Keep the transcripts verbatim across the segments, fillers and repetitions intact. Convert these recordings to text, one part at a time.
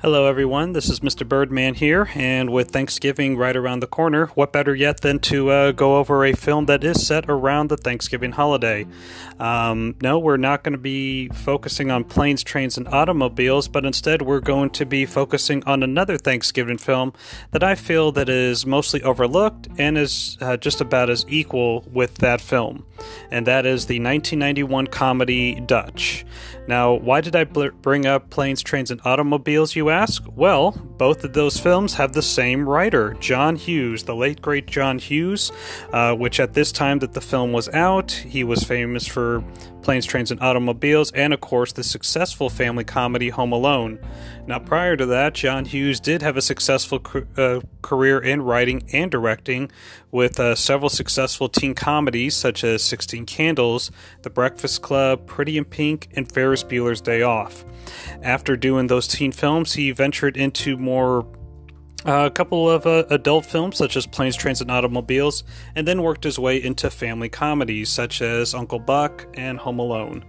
Hello everyone, this is Mister Birdman here, and with Thanksgiving right around the corner, what better yet than to uh, go over a film that is set around the Thanksgiving holiday. Um, no, we're not going to be focusing on planes, trains, and automobiles, but instead we're going to be focusing on another Thanksgiving film that I feel that is mostly overlooked and is uh, just about as equal with that film, and that is the nineteen ninety-one comedy Dutch. Now, why did I bl- bring up planes, trains, and automobiles, you ask? Well, both of those films have the same writer, John Hughes, the late great John Hughes, uh, which at this time that the film was out, he was famous for Planes, Trains, and Automobiles, and of course the successful family comedy Home Alone. Now, prior to that, John Hughes did have a successful uh, career in writing and directing, with uh, several successful teen comedies such as sixteen Candles, The Breakfast Club, Pretty in Pink, and Ferris Bueller's Day Off. After doing those teen films, he ventured into more Uh, a couple of uh, adult films such as Planes, Trains, and Automobiles, and then worked his way into family comedies such as Uncle Buck and Home Alone.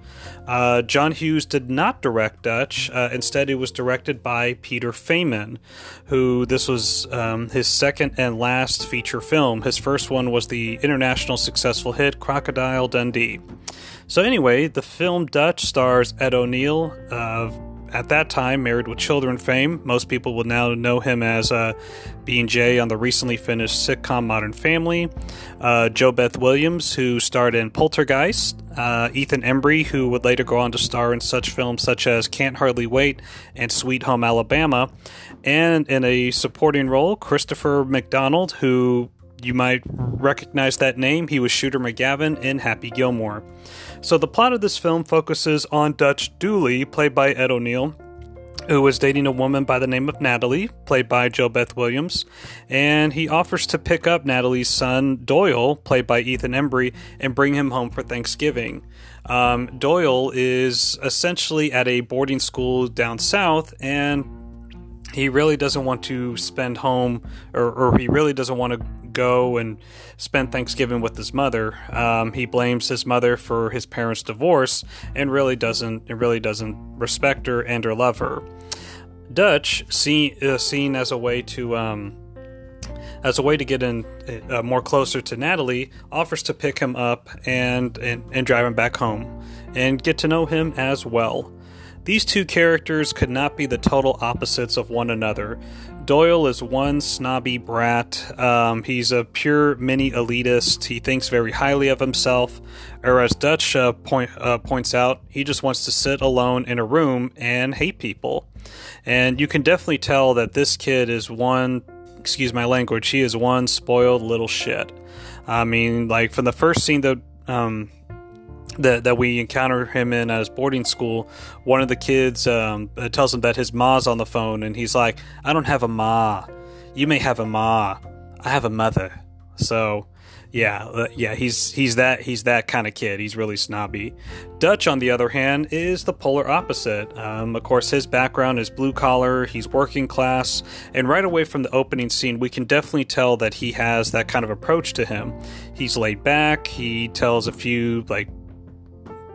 Uh, John Hughes did not direct Dutch. Uh, instead, it was directed by Peter Faiman, who this was um, his second and last feature film. His first one was the international successful hit Crocodile Dundee. So anyway, the film Dutch stars Ed O'Neill of uh, at that time Married with Children fame. Most people will now know him as uh, being Jay on the recently finished sitcom Modern Family, uh, JoBeth Williams, who starred in Poltergeist, uh, Ethan Embry, who would later go on to star in such films such as Can't Hardly Wait and Sweet Home Alabama, and in a supporting role, Christopher McDonald, who you might recognize that name. He was Shooter McGavin in Happy Gilmore. So the plot of this film focuses on Dutch Dooley, played by Ed O'Neill, who is dating a woman by the name of Natalie, played by JoBeth Williams, and he offers to pick up Natalie's son, Doyle, played by Ethan Embry, and bring him home for Thanksgiving. Um, Doyle is essentially at a boarding school down south, and he really doesn't want to spend home, or, or he really doesn't want to go and spend Thanksgiving with his mother. Um, he blames his mother for his parents' divorce and really doesn't, and really doesn't respect her and or love her. Dutch, see, uh, seen as a way to um, as a way to get in uh, more closer to Natalie, offers to pick him up and, and and drive him back home and get to know him as well. These two characters could not be the total opposites of one another. Doyle is one snobby brat. Um, he's a pure mini elitist. He thinks very highly of himself, or as Dutch uh, point, uh, points out, he just wants to sit alone in a room and hate people. And you can definitely tell that this kid is one, excuse my language, he is one spoiled little shit. I mean, like from the first scene that um, That, that we encounter him in at his boarding school, one of the kids um, tells him that his ma's on the phone, and he's like, "I don't have a ma. You may have a ma. I have a mother." So, yeah, uh, yeah, he's he's that he's that kind of kid. He's really snobby. Dutch, on the other hand, is the polar opposite. Um, of course, his background is blue collar. He's working class, and right away from the opening scene, we can definitely tell that he has that kind of approach to him. He's laid back. He tells a few like.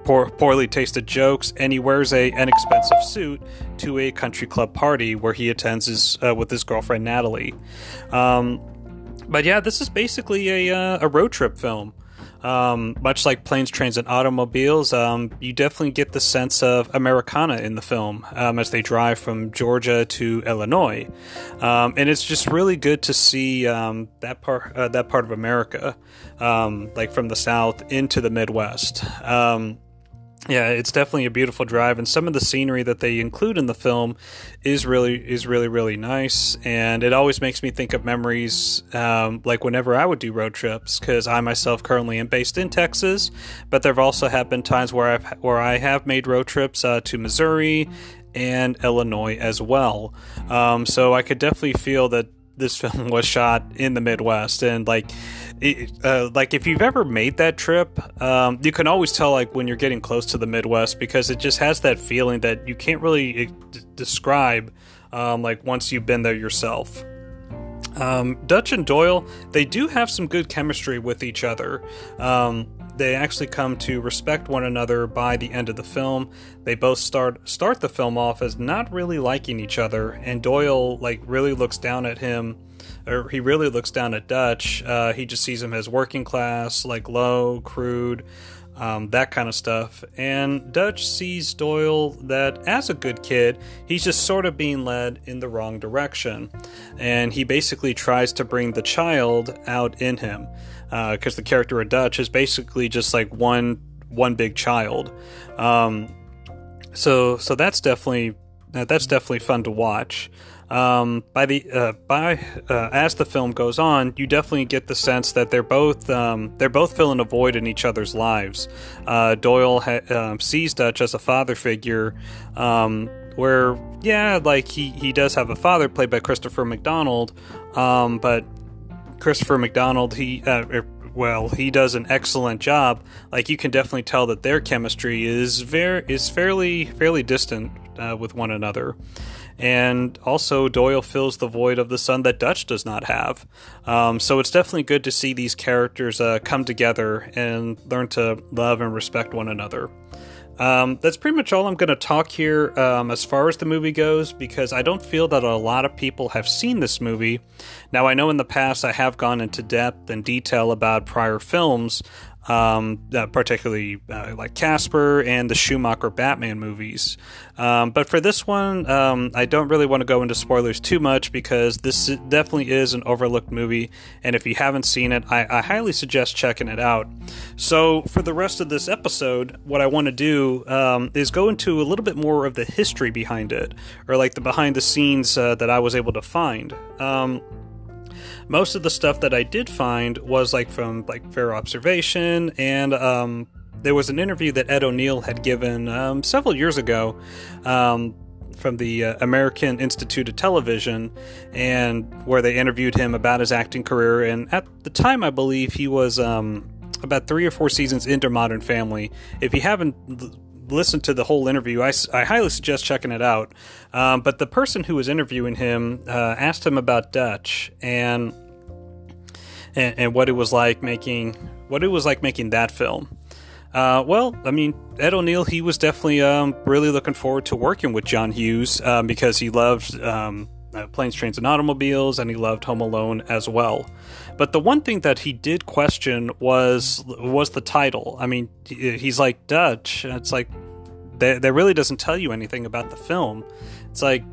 Poor, poorly tasted jokes, and he wears a, an expensive suit to a country club party where he attends his, uh, with his girlfriend Natalie. Um, but yeah, this is basically a, uh, a road trip film. Um, much like Planes, Trains, and Automobiles, um, you definitely get the sense of Americana in the film um, as they drive from Georgia to Illinois, um, and it's just really good to see um, that part uh, that part of America, um, like from the South into the Midwest. Um, Yeah, it's definitely a beautiful drive, and some of the scenery that they include in the film is really, is really, really nice, and it always makes me think of memories, um, like whenever I would do road trips, because I myself currently am based in Texas, but there have also have been times where I've where I have made road trips uh, to Missouri and Illinois as well, um, so I could definitely feel that this film was shot in the Midwest, and like it, uh, like if you've ever made that trip, um, you can always tell like when you're getting close to the Midwest, because it just has that feeling that you can't really d- describe um, like once you've been there yourself. Um, Dutch and Doyle, they do have some good chemistry with each other. Um, they actually come to respect one another by the end of the film. They both start start the film off as not really liking each other, and Doyle like really looks down at him, or he really looks down at Dutch. Uh, he just sees him as working class, like low, crude, um, that kind of stuff. And Dutch sees Doyle that as a good kid, he's just sort of being led in the wrong direction. And he basically tries to bring the child out in him, because uh, the character of Dutch is basically just like one one big child. Um, so so that's definitely that's definitely fun to watch. Um, by the, uh, by, uh, as the film goes on, you definitely get the sense that they're both, um, they're both filling a void in each other's lives. Uh, Doyle, ha- um, sees Dutch as a father figure, um, where, yeah, like he, he does have a father played by Christopher McDonald. Um, but Christopher McDonald, he, uh, er, well, he does an excellent job. Like you can definitely tell that their chemistry is very, is fairly, fairly distant, uh, with one another. And also Doyle fills the void of the son that Dutch does not have. Um, so it's definitely good to see these characters uh, come together and learn to love and respect one another. Um, that's pretty much all I'm going to talk here um, as far as the movie goes, because I don't feel that a lot of people have seen this movie. Now, I know in the past I have gone into depth and detail about prior films, Um, uh, particularly uh, like Casper and the Schumacher Batman movies. Um, but for this one, um, I don't really want to go into spoilers too much, because this definitely is an overlooked movie. And if you haven't seen it, I, I highly suggest checking it out. So for the rest of this episode, what I want to do um, is go into a little bit more of the history behind it, or like the behind the scenes uh, that I was able to find. Um, Most of the stuff that I did find was like from like fair observation, and um, there was an interview that Ed O'Neill had given um, several years ago um, from the uh, American Institute of Television, and where they interviewed him about his acting career. And at the time, I believe he was um, about three or four seasons into Modern Family. If you haven't listen to the whole interview, I, I highly suggest checking it out. Um, but the person who was interviewing him uh, asked him about Dutch and, and and what it was like making what it was like making that film. Uh, well, I mean, Ed O'Neill, he was definitely um, really looking forward to working with John Hughes um, because he loved um, uh, Planes, Trains, and Automobiles, and he loved Home Alone as well. But the one thing that he did question was was the title. I mean, he's like, Dutch. It's like, that, that really doesn't tell you anything about the film. It's like,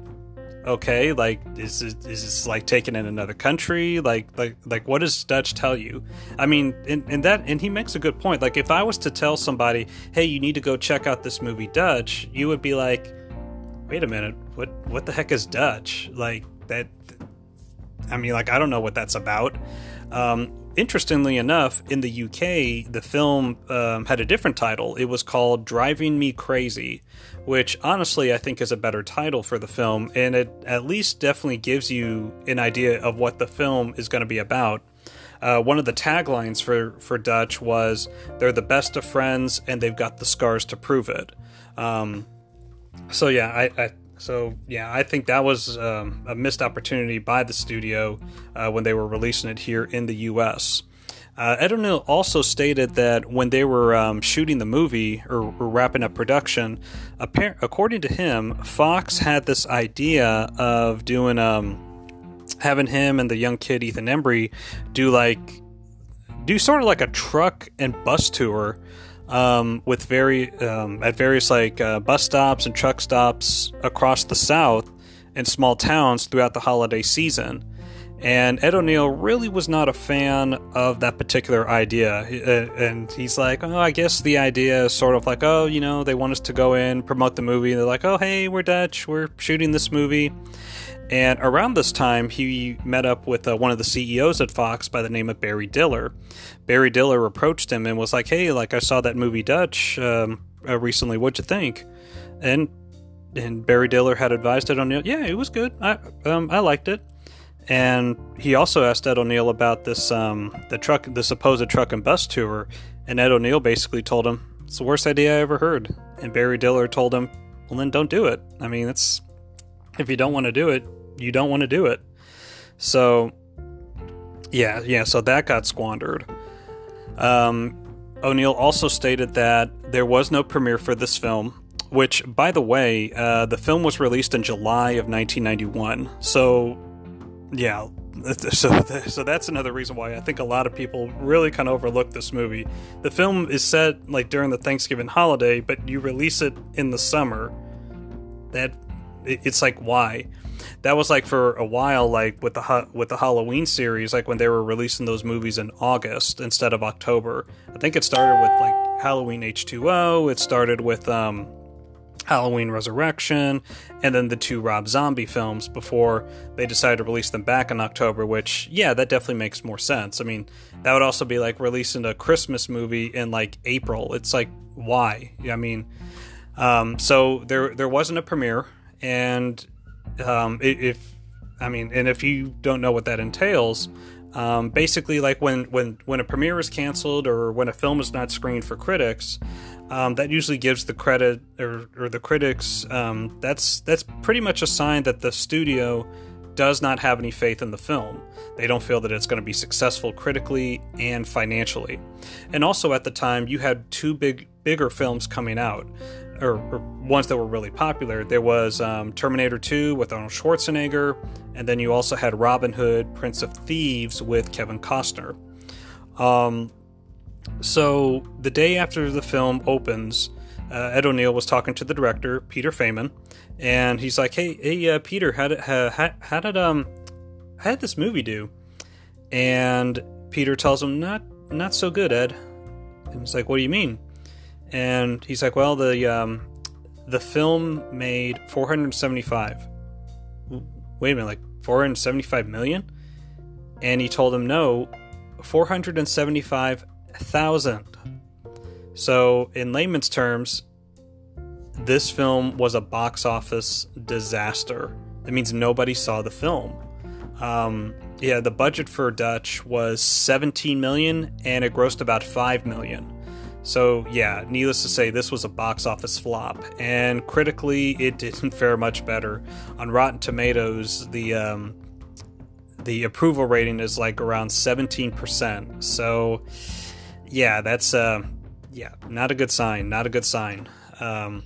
okay, like, is it, is this like taken in another country? Like, like, like, what does Dutch tell you? I mean, and, and that, and he makes a good point. Like, if I was to tell somebody, hey, you need to go check out this movie, Dutch, you would be like, wait a minute, what, what the heck is Dutch? Like that. I mean, like, I don't know what that's about. Um, interestingly enough, in the U K, the film um, had a different title. It was called Driving Me Crazy, which honestly I think is a better title for the film. And it at least definitely gives you an idea of what the film is going to be about. Uh, one of the taglines for, for Dutch was, they're the best of friends and they've got the scars to prove it. Um, so yeah, I... I So, yeah, I think that was um, a missed opportunity by the studio uh, when they were releasing it here in the U S. Uh, Ed O'Neill also stated that when they were um, shooting the movie or, or wrapping up production, appa- according to him, Fox had this idea of doing um, having him and the young kid Ethan Embry do like do sort of like a truck and bus tour. Um, with very um, at various like uh, bus stops and truck stops across the South and small towns throughout the holiday season, and Ed O'Neill really was not a fan of that particular idea. And he's like, "Oh, I guess the idea is sort of like, oh, you know, they want us to go in promote the movie. And they're like, oh, hey, we're Dutch, we're shooting this movie." And around this time, he met up with uh, one of the C E Os at Fox by the name of Barry Diller. Barry Diller approached him and was like, hey, like I saw that movie Dutch um, uh, recently. What'd you think? And and Barry Diller had advised Ed O'Neill, yeah, it was good. I um, I liked it. And he also asked Ed O'Neill about this um, the truck, the supposed truck and bus tour. And Ed O'Neill basically told him, it's the worst idea I ever heard. And Barry Diller told him, well, then don't do it. I mean, it's if you don't want to do it, you don't want to do it. So yeah yeah so that got squandered. um O'Neill also stated that there was no premiere for this film, which, by the way, uh, the film was released in July of nineteen ninety-one. So, yeah, so, so that's another reason why I think a lot of people really kind of overlook this movie. The film is set, like, during the Thanksgiving holiday, but you release it in the summer. That, it's like, why? That was like for a while, like with the with the Halloween series, like when they were releasing those movies in August instead of October. I think it started with like Halloween H two O. It started with um, Halloween Resurrection, and then the two Rob Zombie films before they decided to release them back in October. Which, yeah, that definitely makes more sense. I mean, that would also be like releasing a Christmas movie in like April. It's like, why? I mean, um, so there there wasn't a premiere. And um, if, I mean, and if you don't know what that entails, um, basically like when, when, when a premiere is canceled or when a film is not screened for critics, um, that usually gives the credit or, or the critics, um, that's, that's pretty much a sign that the studio does not have any faith in the film. They don't feel that it's going to be successful critically and financially. And also at the time you had two big, bigger films coming out. Or, or ones that were really popular. There was um, Terminator two with Arnold Schwarzenegger, and then you also had Robin Hood, Prince of Thieves with Kevin Costner. Um, so the day after the film opens, uh, Ed O'Neill was talking to the director, Peter Faiman, and he's like, "Hey, hey, uh, Peter, how did how, how did um how did this movie do?" And Peter tells him, "Not not so good, Ed." And he's like, "What do you mean?" And he's like, well, the um, the film made four hundred seventy-five. Wait a minute, like four hundred seventy-five million? And he told him, no, four hundred seventy-five thousand. So in layman's terms, this film was a box office disaster. That means nobody saw the film. Um, yeah, the budget for Dutch was seventeen million and it grossed about five million. So yeah, needless to say, this was a box office flop, and critically, it didn't fare much better. On Rotten Tomatoes, the um, the approval rating is like around seventeen percent. So yeah, that's uh, yeah, not a good sign. Not a good sign um,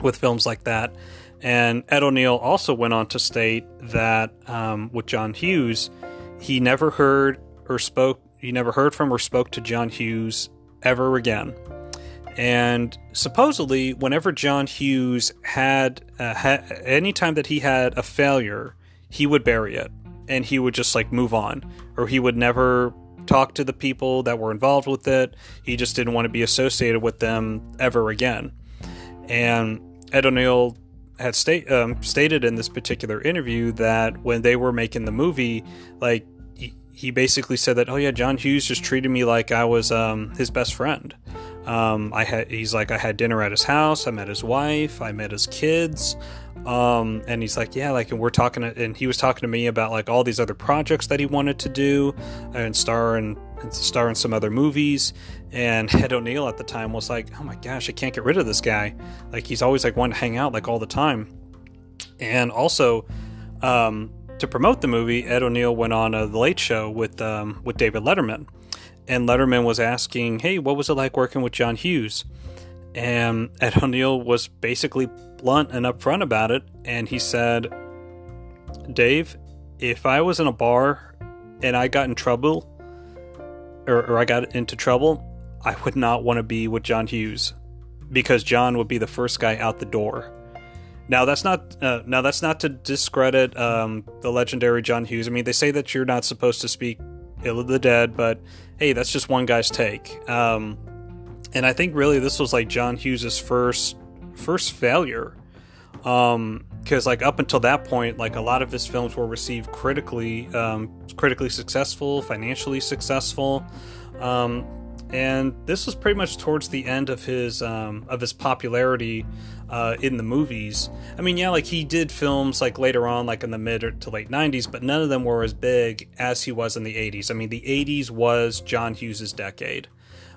with films like that. And Ed O'Neill also went on to state that um, with John Hughes, he never heard or spoke. He never heard from or spoke to John Hughes ever again. And supposedly whenever John Hughes had, uh, had any time that he had a failure, he would bury it and he would just like move on, or he would never talk to the people that were involved with it. He just didn't want to be associated with them ever again. And Ed O'Neill had state, um, stated in this particular interview that when they were making the movie, like, he basically said that, oh yeah, John Hughes just treated me like I was um, his best friend. Um, I had, he's like, I had dinner at his house. I met his wife. I met his kids. Um, and he's like, yeah, like, and we're talking, to, and he was talking to me about like all these other projects that he wanted to do and star in, and star in some other movies. And Ed O'Neill at the time was like, oh my gosh, I can't get rid of this guy. Like, he's always like wanting to hang out like all the time. And also, um, to promote the movie, Ed O'Neill went on a Late Show with um, with David Letterman, and Letterman was asking, hey, what was it like working with John Hughes? And Ed O'Neill was basically blunt and upfront about it, and he said, Dave, if I was in a bar and I got in trouble, or, or I got into trouble, I would not want to be with John Hughes, because John would be the first guy out the door. Now that's not uh, now that's not to discredit um, the legendary John Hughes. I mean, they say that you're not supposed to speak ill of the dead, but hey, that's just one guy's take. Um, and I think really this was like John Hughes's first first failure, because um, like up until that point, like a lot of his films were received critically um, critically successful, financially successful, um, and this was pretty much towards the end of his um, of his popularity. Uh, in the movies. I mean, yeah, like he did films like later on, like in the mid to late nineties, but none of them were as big as he was in the eighties. I mean, the eighties was John Hughes's decade.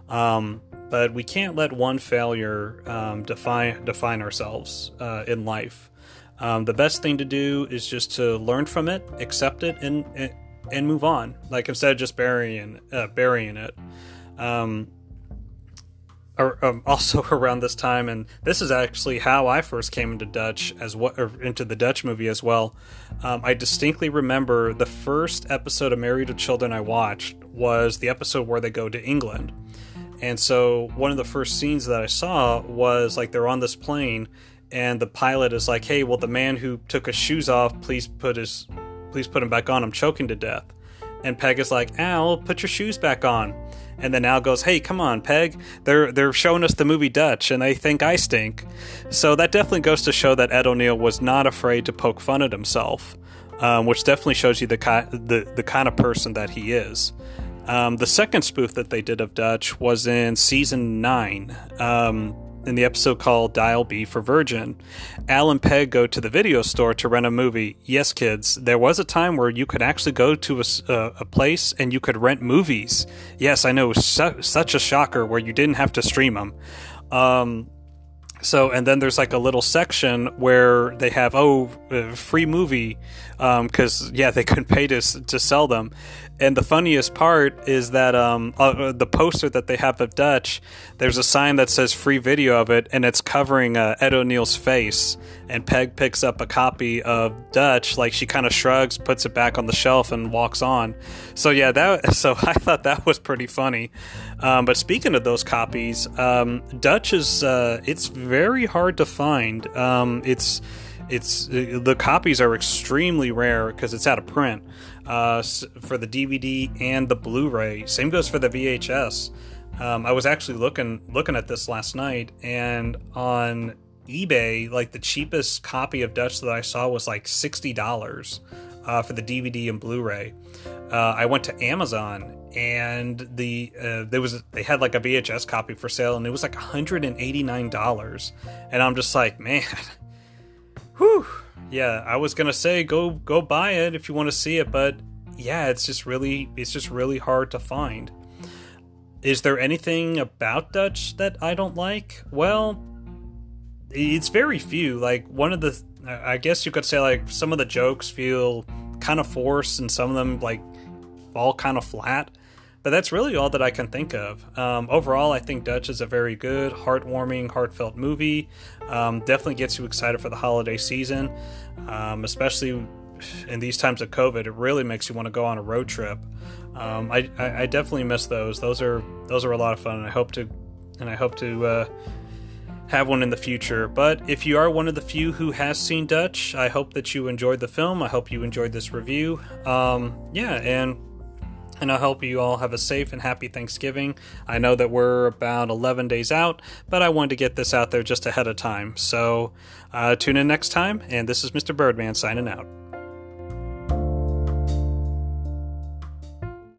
Um, but we can't let one failure um, define define ourselves uh, in life. Um, the best thing to do is just to learn from it, accept it, and and move on. Like instead of just burying uh, burying it. Um, Or, um, also around this time, and this is actually how I first came into Dutch as what or into the Dutch movie as well. Um, I distinctly remember the first episode of Married with Children I watched was the episode where they go to England, and so one of the first scenes that I saw was like they're on this plane, and the pilot is like, "Hey, will the man who took his shoes off, please put his, please put him back on. I'm choking to death." And Peg is like, "Al, put your shoes back on." And then Al goes, "Hey, come on, Peg. They're they're showing us the movie Dutch, and they think I stink." So that definitely goes to show that Ed O'Neill was not afraid to poke fun at himself, um, which definitely shows you the, ki- the, the kind of person that he is. Um, the second spoof that they did of Dutch was in season nine, um, in the episode called Dial B for Virgin. Al and Peg go to the video store to rent a movie. Yes, kids, there was a time where you could actually go to a, uh, a place and you could rent movies. Yes, I know, su- such a shocker where you didn't have to stream them. Um, so, and then there's like a little section where they have, oh, uh, free movie, because, um, yeah, they couldn't pay to, to sell them. And the funniest part is that um, uh, the poster that they have of Dutch, there's a sign that says free video of it, and it's covering uh, Ed O'Neill's face. And Peg picks up a copy of Dutch, like she kind of shrugs, puts it back on the shelf, and walks on. So yeah, that. So I thought that was pretty funny. Um, but speaking of those copies, um, Dutch is uh, it's very hard to find. Um, it's it's the copies are extremely rare because it's out of print. Uh, for the D V D and the Blu-ray. Same goes for the V H S. Um, I was actually looking looking at this last night, and on eBay, like the cheapest copy of Dutch that I saw was like sixty dollars uh, for the D V D and Blu-ray. Uh, I went to Amazon, and the uh, there was they had like a V H S copy for sale, and it was like one hundred eighty-nine dollars. And I'm just like, man, whew. Yeah, I was gonna say go go buy it if you want to see it, but yeah, it's just really it's just really hard to find. Is there anything about Dutch that I don't like? Well, it's very few. Like one of the, I guess you could say like some of the jokes feel kind of forced, and some of them like fall kind of flat. But that's really all that I can think of. Um, overall, I think Dutch is a very good, heartwarming, heartfelt movie. Um, definitely gets you excited for the holiday season, um, especially in these times of COVID. It really makes you want to go on a road trip. Um, I, I, I definitely miss those. Those are those are a lot of fun, and I hope to and I hope to uh, have one in the future. But if you are one of the few who has seen Dutch, I hope that you enjoyed the film. I hope you enjoyed this review. Um, yeah, and. And I hope you all have a safe and happy Thanksgiving. I know that we're about eleven days out, but I wanted to get this out there just ahead of time. So uh, tune in next time, and this is Mister Birdman signing out.